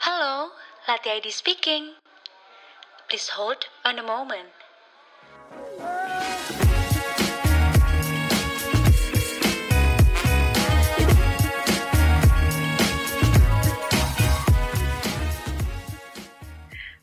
Halo, Latih ID speaking. Please hold on a moment.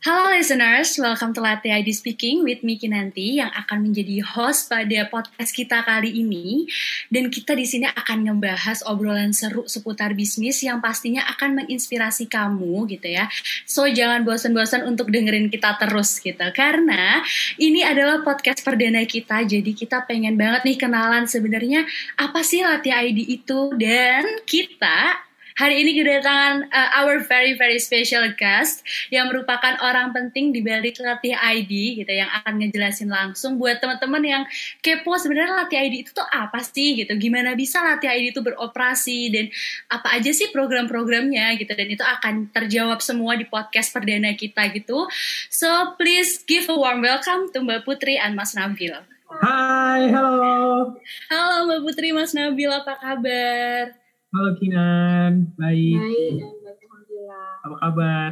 Halo listeners, welcome to Latih ID Speaking with Miki nanti yang akan menjadi host pada podcast kita kali ini. Dan kita di sini akan membahas obrolan seru seputar bisnis yang pastinya akan menginspirasi kamu gitu ya. So jangan bosan-bosan untuk dengerin kita terus gitu. Karena ini adalah podcast perdana kita, jadi kita pengen banget nih kenalan sebenarnya apa sih Latih ID itu. Dan kita hari ini kedatangan our very special guest yang merupakan orang penting di balik Latih ID gitu, yang akan ngejelasin langsung buat teman-teman yang kepo sebenarnya Latih ID itu tuh apa sih gitu, gimana bisa Latih ID itu beroperasi dan apa aja sih program-programnya gitu, dan itu akan terjawab semua di podcast perdana kita gitu. So please give a warm welcome to Mbak Putri and Mas Nabil. Hai, halo. Halo Mbak Putri, Mas Nabil, apa kabar? Halo Kinan, baik. Baik, alhamdulillah. Apa kabar?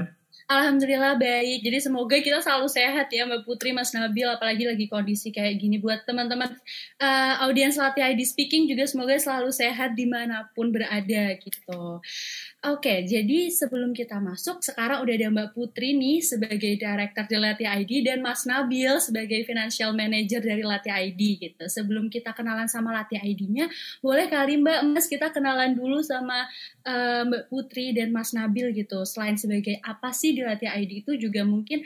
Alhamdulillah baik. Jadi semoga kita selalu sehat ya Mbak Putri, Mas Nabil, apalagi lagi kondisi kayak gini. Buat teman-teman audiens Latih ID Speaking juga semoga selalu sehat dimanapun berada gitu. Oke, jadi sebelum kita masuk, sekarang udah ada Mbak Putri nih sebagai Director di Latih ID dan Mas Nabil sebagai Financial Manager dari Latih ID gitu. Sebelum kita kenalan sama Latih ID-nya, boleh kali Mbak, Mas, kita kenalan dulu sama Mbak Putri dan Mas Nabil gitu. Selain sebagai apa sih di Latih ID itu, juga mungkin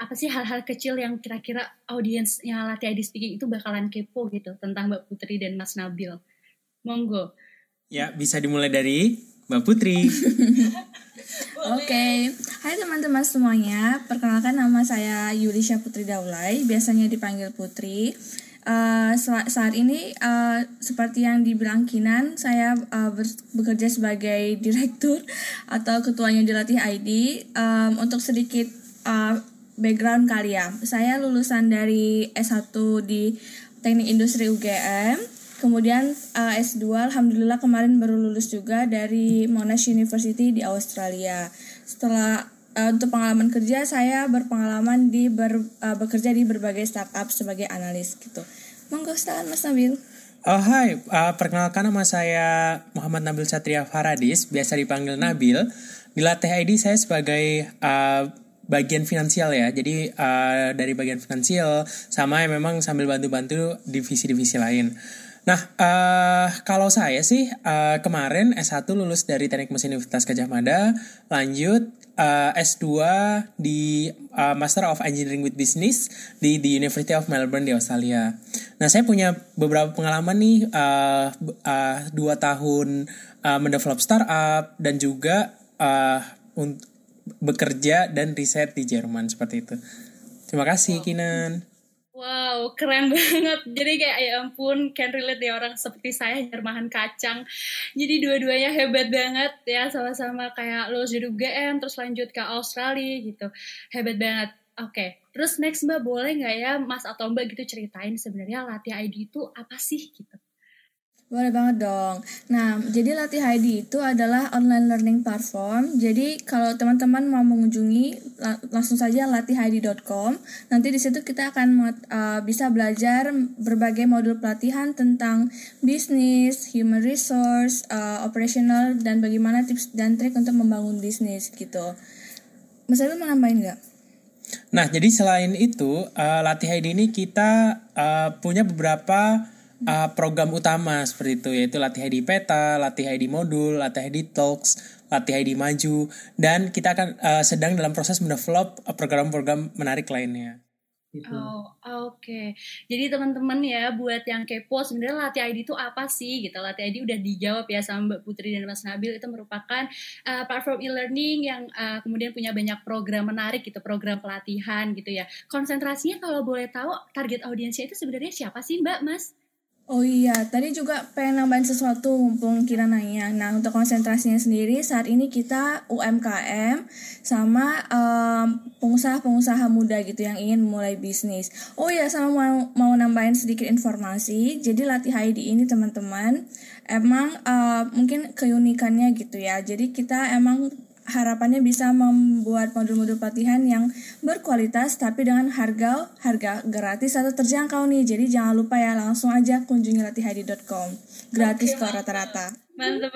apa sih hal-hal kecil yang kira-kira audiensnya Latih ID Speaking itu bakalan kepo gitu tentang Mbak Putri dan Mas Nabil. Monggo. Ya, bisa dimulai dari Mbak Putri. Oke. Hai teman-teman semuanya, perkenalkan nama saya Yulisha Putri Daulay, biasanya dipanggil Putri. Saat ini seperti yang dibilang Kinan, saya bekerja sebagai direktur atau ketuanya di Latih ID. Untuk sedikit background kali ya, saya lulusan dari S1 di Teknik Industri UGM, kemudian S2 alhamdulillah kemarin baru lulus juga dari Monash University di Australia. Setelah untuk pengalaman kerja, saya berpengalaman di bekerja di berbagai startup sebagai analis gitu. Monggo silahkan Mas Nabil. Hai, perkenalkan nama saya Muhammad Nabil Satria Faradis, biasa dipanggil Nabil. Di Latih ID saya sebagai bagian finansial ya. Jadi dari bagian finansial sama ya, memang sambil bantu-bantu divisi-divisi lain. Nah, kalau saya sih kemarin S1 lulus dari Teknik Mesin Universitas Gadjah Mada, lanjut S2 di Master of Engineering with Business di University of Melbourne di Australia. Nah, saya punya beberapa pengalaman nih, 2 tahun mendevelop startup dan juga bekerja dan riset di Jerman seperti itu. Terima kasih, Kinan. Wow, keren banget. Jadi kayak ya ampun, can relate deh orang seperti saya, nyermahan kacang. Jadi dua-duanya hebat banget ya, sama-sama kayak lulus dari UGM, terus lanjut ke Australia gitu. Hebat banget. Oke, terus next Mbak, boleh nggak ya Mas atau Mbak gitu ceritain sebenarnya Latih ID itu apa sih gitu? Boleh banget dong. Nah, jadi Latih ID itu adalah online learning platform. Jadi kalau teman-teman mau mengunjungi, langsung saja latihid.com. Nanti di situ kita akan bisa belajar berbagai modul pelatihan tentang bisnis, human resource, operational, dan bagaimana tips dan trik untuk membangun bisnis gitu. Mas Abel mau nambahin nggak? Nah, jadi selain itu, Latih ID ini kita punya beberapa program utama seperti itu, yaitu Latih ID Peta, Latih ID Modul, Latih ID Talks, Latih ID Maju, dan kita akan sedang dalam proses mendevelop program-program menarik lainnya. Gitu. Oh, oke. Jadi teman-teman ya, buat yang kepo sebenarnya Latih ID itu apa sih gitu. Latih ID udah dijawab ya sama Mbak Putri dan Mas Nabil, itu merupakan platform e-learning yang kemudian punya banyak program menarik gitu, program pelatihan gitu ya. Konsentrasinya kalau boleh tahu target audiensnya itu sebenarnya siapa sih Mbak, Mas? Oh iya, tadi juga pengen nambahin sesuatu mumpung Kira nanya. Nah, untuk konsentrasinya sendiri saat ini kita UMKM sama pengusaha-pengusaha muda gitu yang ingin memulai bisnis. Oh iya, sama mau nambahin sedikit informasi. Jadi Latih ID ini teman-teman emang mungkin keunikannya gitu ya. Jadi kita emang harapannya bisa membuat modul-modul pelatihan yang berkualitas tapi dengan harga gratis atau terjangkau nih. Jadi jangan lupa ya, langsung aja kunjungi latihid.com. Gratis kok rata-rata. Mantap.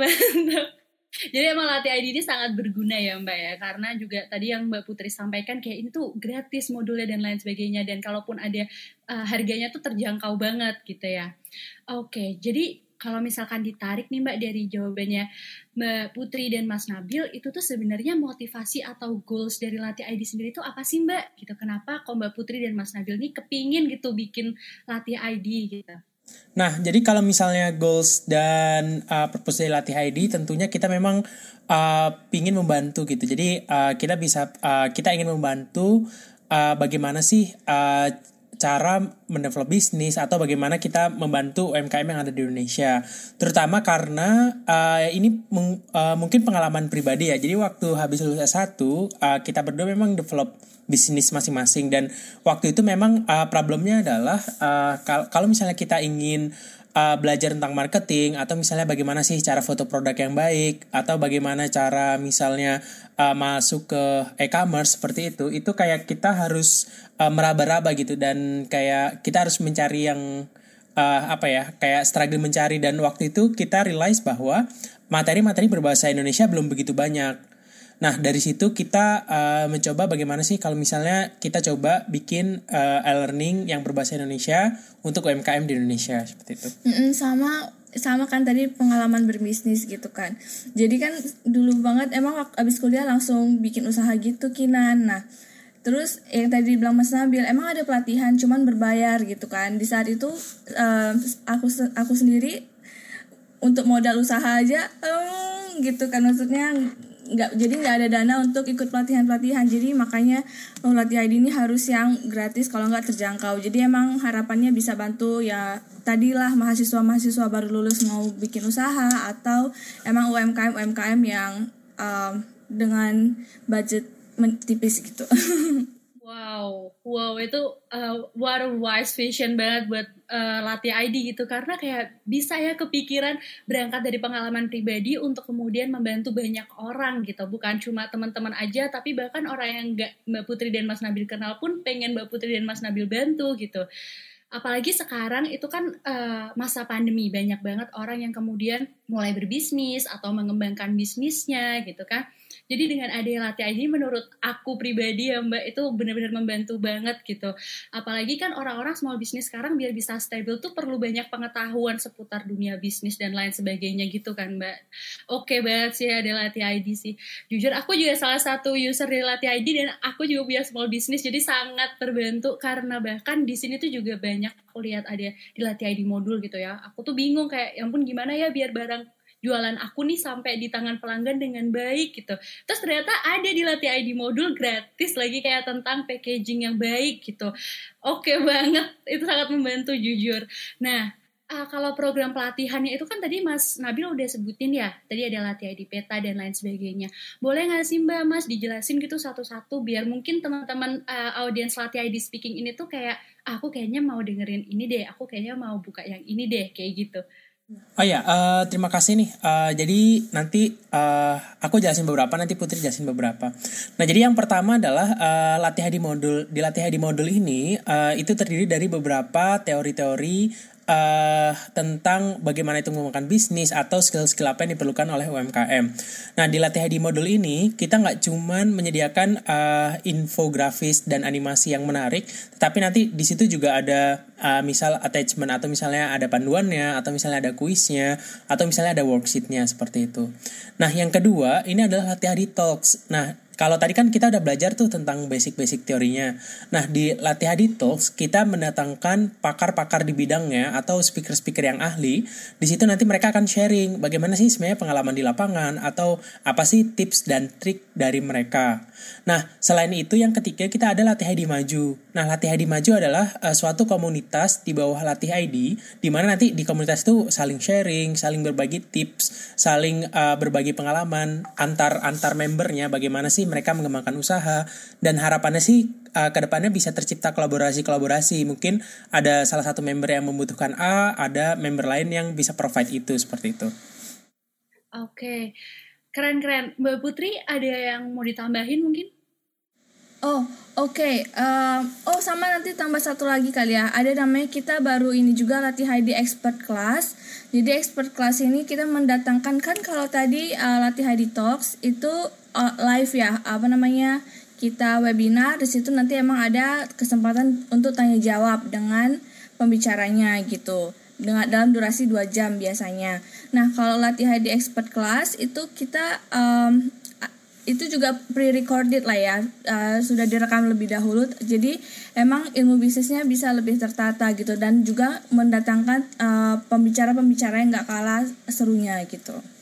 Jadi emang Latih ID ini sangat berguna ya Mbak ya, karena juga tadi yang Mbak Putri sampaikan kayak ini tuh gratis modulnya dan lain sebagainya, dan kalaupun ada harganya tuh terjangkau banget gitu ya. Oke, jadi kalau misalkan ditarik nih Mbak dari jawabannya Mbak Putri dan Mas Nabil, itu tuh sebenarnya motivasi atau goals dari Latih ID sendiri itu apa sih Mbak? Gitu, kenapa kok Mbak Putri dan Mas Nabil nih kepingin gitu bikin Latih ID gitu? Nah, jadi kalau misalnya goals dan purpose dari Latih ID, tentunya kita memang ingin membantu gitu. Jadi kita ingin membantu bagaimana sih cara mendevelop bisnis atau bagaimana kita membantu UMKM yang ada di Indonesia, terutama karena ini mungkin pengalaman pribadi ya. Jadi waktu habis lulus S1 kita berdua memang develop bisnis masing-masing, dan waktu itu memang problemnya adalah kalau misalnya kita ingin belajar tentang marketing, atau misalnya bagaimana sih cara foto produk yang baik, atau bagaimana cara misalnya masuk ke e-commerce seperti itu kayak kita harus meraba-raba gitu, dan kayak kita harus mencari yang kayak struggle mencari. Dan waktu itu kita realize bahwa materi-materi berbahasa Indonesia belum begitu banyak. Nah, dari situ kita mencoba bagaimana sih kalau misalnya kita coba bikin e-learning yang berbahasa Indonesia untuk UMKM di Indonesia seperti itu. Sama kan tadi pengalaman berbisnis gitu kan. Jadi kan dulu banget emang abis kuliah langsung bikin usaha gitu Kinan. Nah, terus yang tadi bilang Mas Nabil, emang ada pelatihan cuman berbayar gitu kan. Di saat itu aku sendiri untuk modal usaha aja gitu kan, maksudnya nggak ada dana untuk ikut pelatihan-pelatihan. Jadi makanya Latih ID ini harus yang gratis kalau nggak terjangkau. Jadi emang harapannya bisa bantu ya tadilah mahasiswa-mahasiswa baru lulus mau bikin usaha, atau emang UMKM yang dengan budget tipis gitu. Wow itu what a wise vision banget buat Latih ID gitu, karena kayak bisa ya kepikiran berangkat dari pengalaman pribadi untuk kemudian membantu banyak orang gitu, bukan cuma teman-teman aja, tapi bahkan orang yang nggak Mbak Putri dan Mas Nabil kenal pun pengen Mbak Putri dan Mas Nabil bantu gitu. Apalagi sekarang itu kan masa pandemi, banyak banget orang yang kemudian mulai berbisnis atau mengembangkan bisnisnya gitu kan. Jadi dengan adanya Latih ID menurut aku pribadi ya Mbak, itu benar-benar membantu banget gitu. Apalagi kan orang-orang small business sekarang biar bisa stable tuh perlu banyak pengetahuan seputar dunia bisnis dan lain sebagainya gitu kan Mbak. Oke banget sih ada Latih ID sih. Jujur aku juga salah satu user dari Latih ID, dan aku juga punya small business, jadi sangat terbantu, karena bahkan di sini tuh juga banyak aku lihat ada di Latih ID Modul gitu ya. Aku tuh bingung kayak, ya ampun gimana ya biar barang jualan aku nih sampai di tangan pelanggan dengan baik gitu. Terus ternyata ada di Latih ID Modul gratis lagi, kayak tentang packaging yang baik gitu. Oke banget, itu sangat membantu jujur. Nah, kalau program pelatihannya itu kan tadi Mas Nabil udah sebutin ya, tadi ada Latih ID Peta dan lain sebagainya. Boleh gak sih Mbak Mas dijelasin gitu satu-satu, biar mungkin teman-teman audiens Latih ID Speaking ini tuh kayak, aku kayaknya mau dengerin ini deh, aku kayaknya mau buka yang ini deh, kayak gitu. Oh ya, terima kasih nih. Jadi nanti aku jelasin beberapa, nanti Putri jelasin beberapa. Nah, jadi yang pertama adalah Latih ID Modul. Di Latih ID Modul ini itu terdiri dari beberapa teori-teori tentang bagaimana itu mengembangkan bisnis atau skill-skill apa yang diperlukan oleh UMKM. Nah, di Latih ID Modul ini kita nggak cuman menyediakan infografis dan animasi yang menarik, tetapi nanti di situ juga ada misal attachment, atau misalnya ada panduannya, atau misalnya ada kuisnya, atau misalnya ada worksheetnya seperti itu. Nah, yang kedua ini adalah Latih ID Talks. Nah, kalau tadi kan kita udah belajar tuh tentang basic-basic teorinya. Nah, di Latih ID Talks kita mendatangkan pakar-pakar di bidangnya atau speaker-speaker yang ahli. Di situ nanti mereka akan sharing bagaimana sih sebenarnya pengalaman di lapangan, atau apa sih tips dan trik dari mereka. Nah, selain itu yang ketiga kita ada Latih ID Maju. Nah, Latih ID Maju adalah suatu komunitas di bawah Latih ID, di mana nanti di komunitas itu saling sharing, saling berbagi tips, saling berbagi pengalaman antar membernya, bagaimana sih mereka mengembangkan usaha, dan harapannya sih kedepannya bisa tercipta kolaborasi. Mungkin ada salah satu member yang membutuhkan A, ada member lain yang bisa provide itu, seperti itu. Oke. Keren. Mbak Putri, ada yang mau ditambahin mungkin? Oke. Sama nanti tambah satu lagi kali ya. Ada namanya kita baru ini juga Latih ID Expert Class. Jadi Expert Class ini kita mendatangkan, kan kalau tadi Latih ID Talks itu live ya, kita webinar. Di situ nanti emang ada kesempatan untuk tanya jawab dengan pembicaranya gitu. Dalam durasi 2 jam biasanya. Nah, kalau Latih ID Expert Class itu kita itu juga pre-recorded lah ya, sudah direkam lebih dahulu. Jadi emang ilmu bisnisnya bisa lebih tertata gitu, dan juga mendatangkan pembicara-pembicara yang nggak kalah serunya gitu.